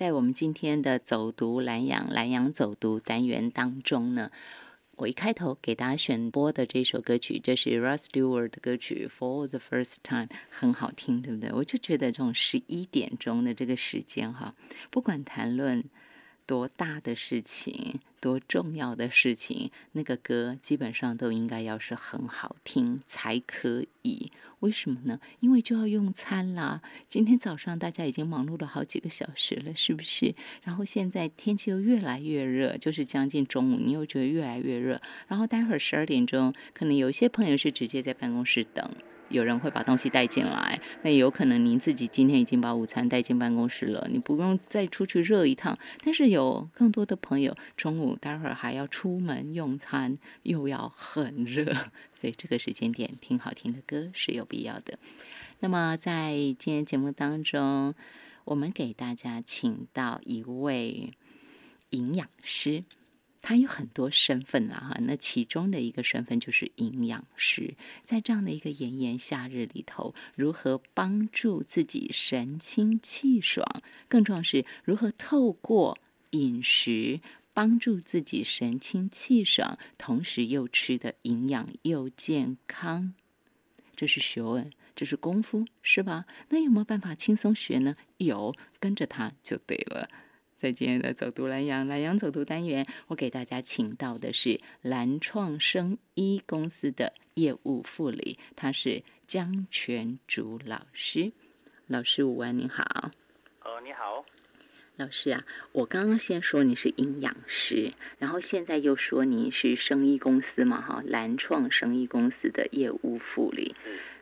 在我们今天的走读蓝洋走读单元当中呢，我一开头给大家选播的这首歌曲，这是 Russ Stewart 的歌曲 For the First Time， 很好听，对不对？我就觉得这种11点钟的这个时间哈，不管谈论多大的事情，多重要的事情，那个歌基本上都应该要是很好听才可以。为什么呢？因为就要用餐啦。今天早上大家已经忙碌了好几个小时了，是不是？然后现在天气又越来越热，就是将近中午你又觉得越来越热，然后待会儿12点钟可能有些朋友是直接在办公室等，有人会把东西带进来，那有可能您自己今天已经把午餐带进办公室了，你不用再出去热一趟。但是有更多的朋友中午待会儿还要出门用餐，又要很热，所以这个时间点听好听的歌是有必要的。那么在今天节目当中，我们给大家请到一位营养师，他有很多身份啦，那其中的一个身份就是营养师。在这样的一个炎炎夏日里头，如何帮助自己神清气爽，更重要是如何透过饮食帮助自己神清气爽，同时又吃得营养又健康，这是学问，这是功夫，是吧？那有没有办法轻松学呢？有，跟着他就对了。在今天的走读蓝洋走读单元，我给大家请到的是蓝创生医公司的业务副理，他是江全竹老师。老师午安，您好。你好。老师啊，我刚刚先说你是营养师，然后现在又说您是生医公司嘛，哈，蓝创生医公司的业务副理。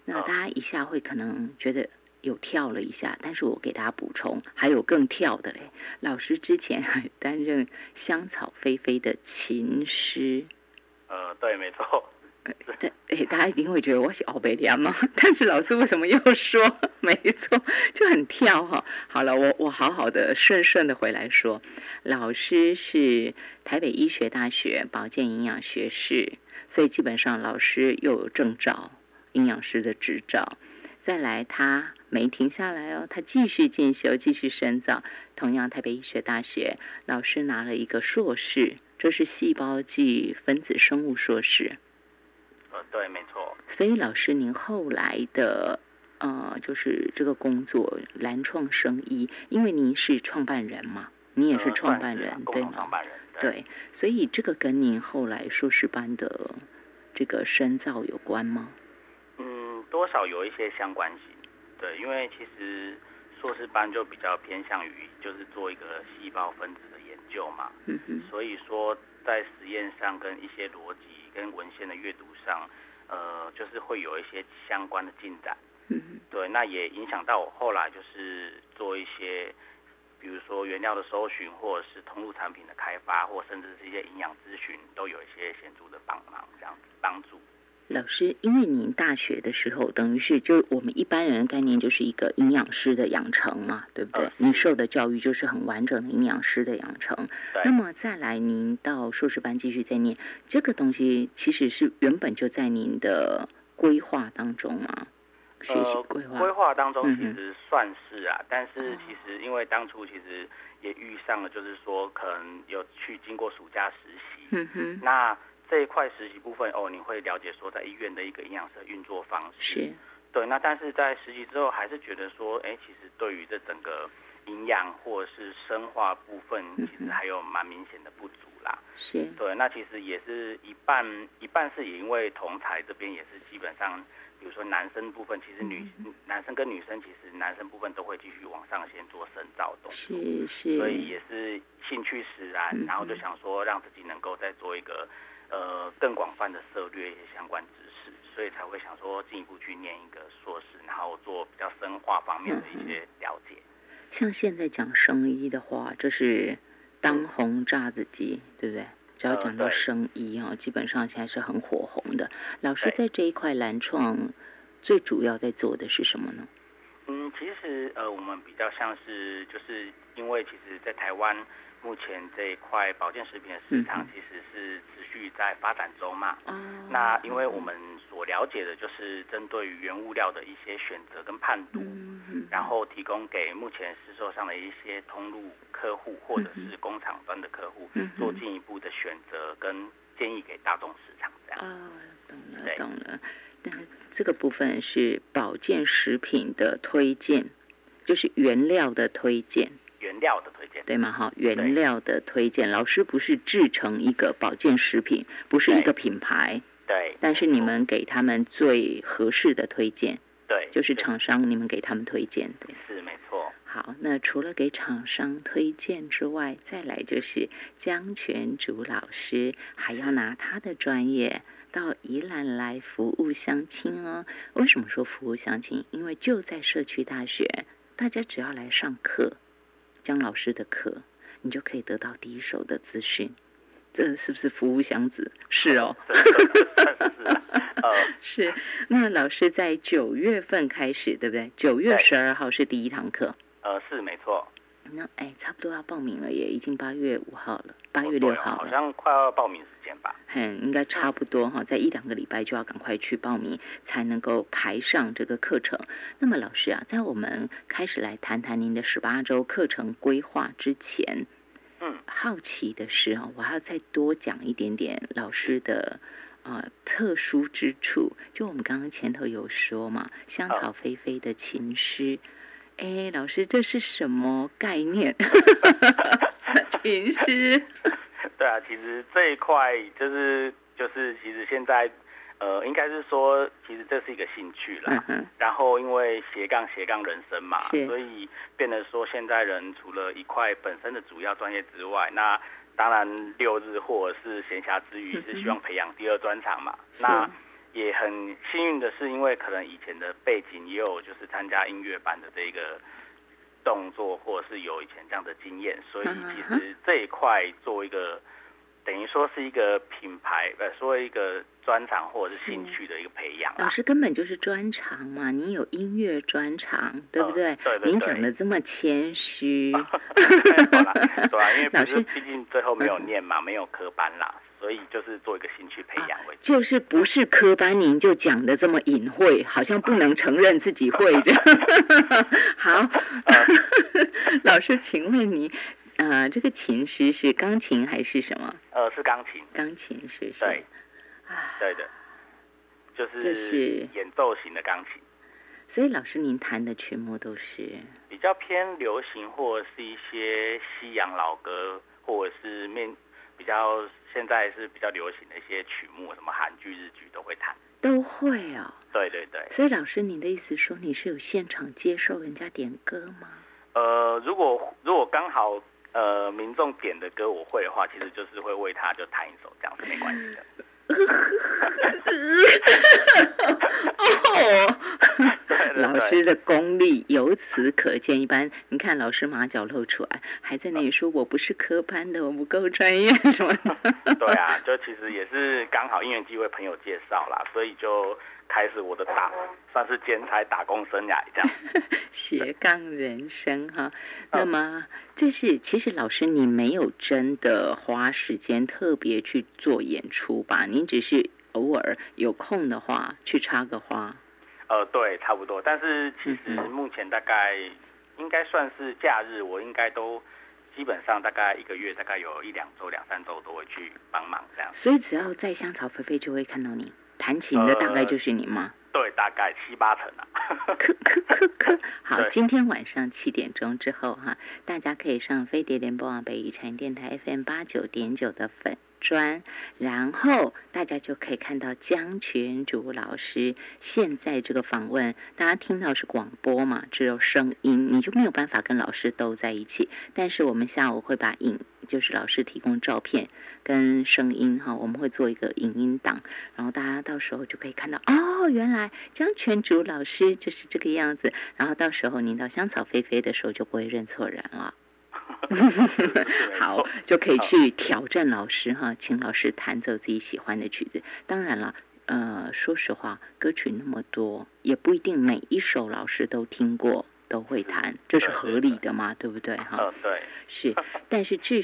那大家一下会可能觉得有跳了一下，但是我给大家补充还有更跳的嘞。老师之前还担任香草飞飞的琴师。对，没错。大家一定会觉得我是欧北凉吗？但是老师为什么又说没错，就很跳哈。好了，我好好的顺的回来说，老师是台北医学大学保健营养学士，所以基本上老师又有证照，营养师的执照。再来他没停下来哦，他继续进修，继续深造。同样台北医学大学老师拿了一个硕士，这是细胞暨分子生物硕士。对，没错。所以老师您后来的就是这个工作蓝创生医，因为您是创办人嘛，您也是创办人，对吗？创办人，对。所以这个跟您后来硕士班的这个深造有关吗？多少有一些相关性，对，因为其实硕士班就比较偏向于就是做一个细胞分子的研究嘛，所以说在实验上跟一些逻辑跟文献的阅读上，就是会有一些相关的进展，对，那也影响到我后来就是做一些，比如说原料的搜寻，或者是通路产品的开发，或甚至是一些营养咨询，都有一些显著的帮忙，这样子帮助。老师，因为您大学的时候，等于是就我们一般人概念就是一个营养师的养成嘛，对不对？您受的教育就是很完整的营养师的养成。那么再来，您到硕士班继续再念，这个东西其实是原本就在您的规划当中嘛，学习规划当中其实算是啊，但是其实因为当初其实也遇上了，就是说可能有去经过暑假实习，那这一块实习部分哦，你会了解说在医院的一个营养师运作方式，是对。那但是在实习之后，还是觉得说，其实对于这整个营养或者是生化部分，其实还有蛮明显的不足啦。是对。那其实也是一半是也因为同侪这边也是基本上，比如说男生部分，其实男生跟女生，其实男生部分都会继续往上先做深造动作，是。所以也是兴趣使然，然后就想说让自己能够再做一个。更广泛的涉略一些相关知识，所以才会想说进一步去念一个硕士，然后做比较生化方面的一些了解。像现在讲生医的话，这是当红炸子鸡，对不对？只要讲到生医啊，基本上现在是很火红的。老师在这一块蓝创最主要在做的是什么呢？其实我们比较像是就是因为其实在台湾目前这一块保健食品的市场其实是持续在发展中嘛，那因为我们所了解的就是针对于原物料的一些选择跟判读，然后提供给目前市售上的一些通路客户或者是工厂端的客户做进一步的选择跟建议给大众市场这样。哦，懂了。但是这个部分是保健食品的推荐，就是原料的推荐。原料的推荐对吗？哈，原料的推荐，老师不是制成一个保健食品，不是一个品牌，对。但是你们给他们最合适的推荐，对，就是厂商你们给他们推荐的，是没错。好，那除了给厂商推荐之外，再来就是江全竹老师还要拿他的专业到宜兰来服务乡亲哦。为什么说服务乡亲？因为就在社区大学，大家只要来上课。江老师的课，你就可以得到第一手的资讯，这是不是服务箱子？是哦，是。那老师在9月份开始，对不对？9月12号是第一堂课。是没错。那哎，差不多要报名了耶，已经8月5号了，8月6号了，好像快要报名时间吧？应该差不多哈，在1-2个礼拜就要赶快去报名，才能够排上这个课程。那么老师啊，在我们开始来谈谈您的18周课程规划之前，好奇的是哈，我还要再多讲一点点老师的特殊之处。就我们刚刚前头有说嘛，香草霏霏的情诗。哎，老师，这是什么概念？情诗。对啊，其实这一块就是，其实现在应该是说，其实这是一个兴趣啦。然后因为斜杠人生嘛，所以变得说现在人除了一块本身的主要专业之外，那当然6日或者是闲暇之余是希望培养第二专长嘛。那也很幸运的是，因为可能以前的背景也有就是参加音乐班的这个动作，或者是有以前这样的经验，所以其实这一块做一个等于说是一个品牌，说一个专长或者是兴趣的一个培养。老师根本就是专长嘛，你有音乐专长，对不对？对。您讲的这么谦虚。对啊，因为毕竟最后没有念嘛，没有科班啦。所以就是做一个兴趣培养为主，就是不是科班您就讲的这么隐晦，好像不能承认自己会的。好，老师，请问你，这个琴师是钢琴还是什么？是钢琴。钢琴是谁？对的，就是演奏型的钢琴。所以老师，您弹的曲目都是比较偏流行，或者是一些西洋老歌，或者是比较现在是比较流行的一些曲目，什么韩剧、日剧都会弹，都会哦。对。所以老师，您的意思说你是有现场接受人家点歌吗？如果刚好民众点的歌我会的话，其实就是会为他就弹一首，这样是没关系的。老师的功力由此可见一斑。你看老师马脚露出来，还在那里说我不是科班的，我不够专业什么的。对啊，就其实也是刚好因缘机会，朋友介绍啦，所以就开始我的算是兼差打工生涯这样。斜杠人生哈。那么其实老师你没有真的花时间特别去做演出吧？您只是偶尔有空的话去插个花。对，差不多。但是其实目前大概应该算是假日，我应该都基本上大概1个月，大概有1-2周、2-3周都会去帮忙这样。所以只要在香草霏霏就会看到你弹琴的，大概就是你吗？对，大概7-8成啊。好，今天晚上7点钟之后哈，大家可以上飞碟联播网北宜产电台 FM89.9的粉专，然后大家就可以看到江全竹老师现在这个访问，大家听到是广播嘛，只有声音，你就没有办法跟老师都在一起。但是我们下午会把就是老师提供照片跟声音哈，我们会做一个影音档，然后大家到时候就可以看到哦，原来江全竹老师就是这个样子。然后到时候您到香草霏霏的时候就不会认错人了。好，就可以去挑战老师哈，请老师弹奏自己喜欢的曲子。当然了，说实话，歌曲那么多，也不一定每一首老师都听过，都会弹，这是合理的嘛，对不对哈？对。是，但是至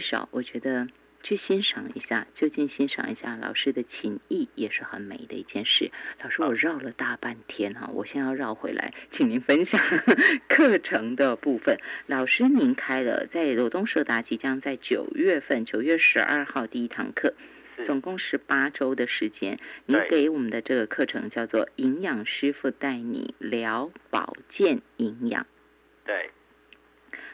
少我觉得去欣赏一下，就近欣赏一下老师的琴艺也是很美的一件事。老师，我绕了大半天哈，我现在要绕回来，请您分享课程的部分。老师，您开了在罗东社达即将在9月份9月12号第一堂课，总共18周的时间，您给我们的这个课程叫做“营养师傅带你聊保健营养”。对。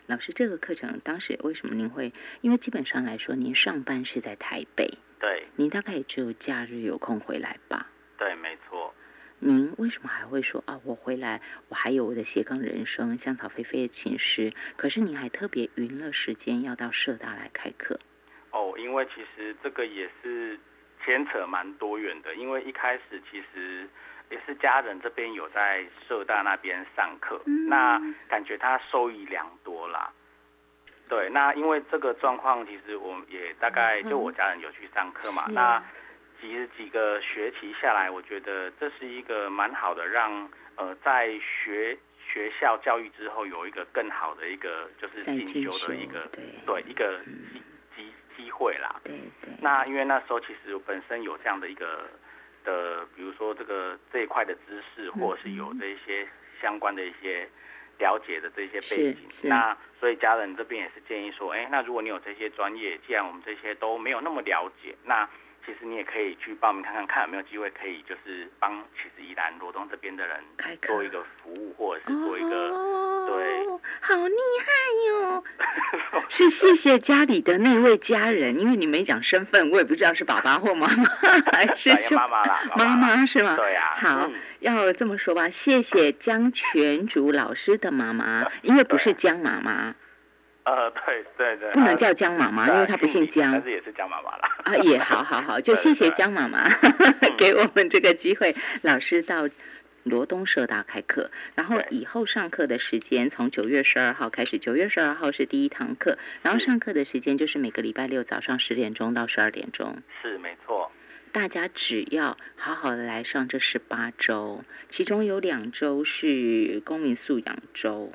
老师，这个课程当时为什么您会？因为基本上来说，您上班是在台北，对，您大概也只有假日有空回来吧？对，没错。您为什么还会说啊？我回来，我还有我的斜杠人生，香草菲菲的琴师。可是您还特别匀了时间要到社大来开课。哦，因为其实这个也是牵扯蛮多元的，因为一开始其实。也是家人这边有在社大那边上课，那感觉他受益良多啦。对，那因为这个状况，其实我也大概就我家人有去上课嘛。那其实几个学期下来，我觉得这是一个蛮好的让在学校教育之后有一个更好的一个就是进修的一个对一个机会啦。对对。那因为那时候其实我本身有这样的一个。的，比如说这一块的知识，或者是有这些相关的一些了解的这些背景，那所以家人这边也是建议说，哎，那如果你有这些专业，既然我们这些都没有那么了解，那其实你也可以去报名看有没有机会可以就是帮其实宜兰罗东这边的人做一个服务，或者是做一个、哦、对，好厉害哟、哦！是谢谢家里的那位家人，因为你没讲身份，我也不知道是爸爸或妈妈还是妈妈是吗？对呀、啊，好、要这么说吧，谢谢江全竹老师的妈妈，因为不是江妈妈。对对对，不能叫江妈妈，因为她不姓江，但是也是江妈妈啦。啊，也好，就谢谢江妈妈给我们这个机会。老师到罗东社大开课，然后以后上课的时间从9月12号开始，9月12号是第一堂课，然后上课的时间就是每个礼拜六早上10点钟到12点钟。是，没错。大家只要好好的来上这18周，其中有2周是公民素养周。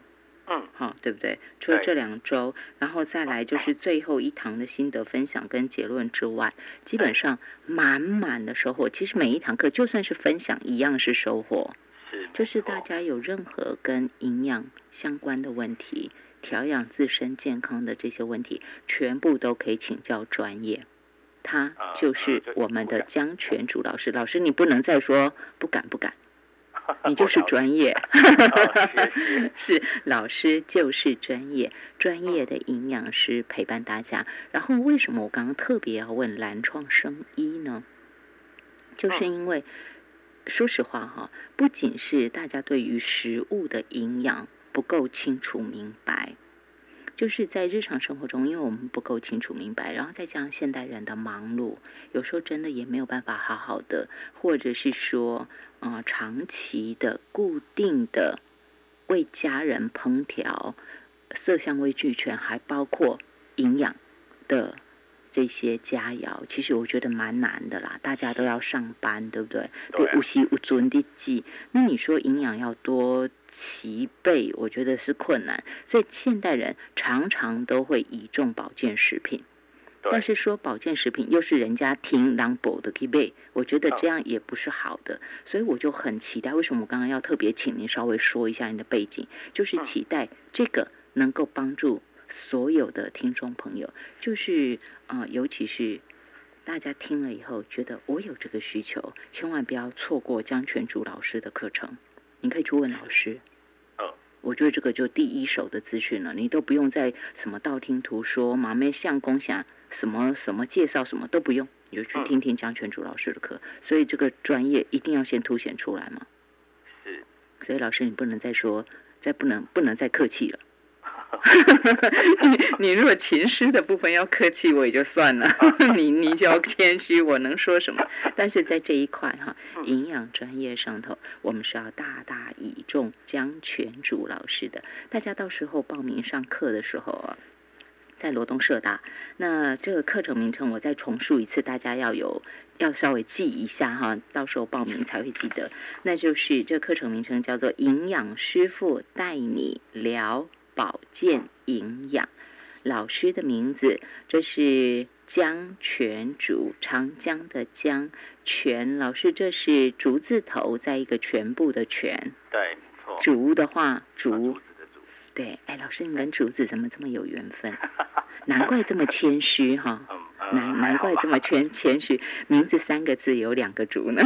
好，对不对？除了这2周，然后再来就是最后一堂的心得分享跟结论之外，基本上满满的收获。其实每一堂课就算是分享一样是收获，就是大家有任何跟营养相关的问题，调养自身健康的这些问题，全部都可以请教专业。他就是我们的江全竹老师。老师，你不能再说不敢，你就是专业是老师就是专业的营养师陪伴大家。然后为什么我刚刚特别要问蓝创生医呢？就是因为说实话哈，不仅是大家对于食物的营养不够清楚明白，就是在日常生活中，因为我们不够清楚明白，然后再加上现代人的忙碌，有时候真的也没有办法好好的，或者是说长期的固定的为家人烹调色香味俱全，还包括营养的这些佳肴，其实我觉得蛮难的啦。大家都要上班，对不对？对，有时有准的记，那你说营养要多齐备，我觉得是困难，所以现代人常常都会倚重保健食品，但是说保健食品又是人家挺狼博的去买，我觉得这样也不是好的，所以我就很期待。为什么我刚刚要特别请您稍微说一下您的背景，就是期待这个能够帮助所有的听众朋友，就是尤其是大家听了以后觉得我有这个需求，千万不要错过江全竹老师的课程。你可以去问老师，我觉得这个就第一手的资讯了，你都不用在什么道听途说、马妹相公想什么什么介绍什么都不用，你就去听听江全竹老师的课。所以这个专业一定要先凸显出来嘛。是，所以老师你不能再说，不能再客气了。你如果琴师的部分要客气我也就算了你就要谦虚，我能说什么？但是在这一块哈，营养专业上头我们是要大大倚重江全竹老师的。大家到时候报名上课的时候在罗东社大，那这个课程名称我再重述一次，大家要稍微记一下哈，到时候报名才会记得。那就是这课程名称叫做营养师傅带你聊保健营养，老师的名字，这是江泉竹，长江的江，泉老师这是竹字头在一个全部的全，对，错，竹的话竹，对，哎，老师你跟竹子怎么这么有缘分？难怪这么谦虚哈，难怪这么谦虚，名字三个字有两个竹呢。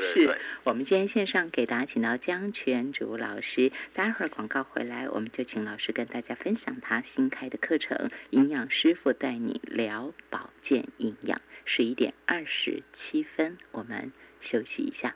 是我们今天线上给大家请到江泉竹老师，待会儿广告回来，我们就请老师跟大家分享他新开的课程《营养师傅带你聊保健营养》，11:27，我们休息一下。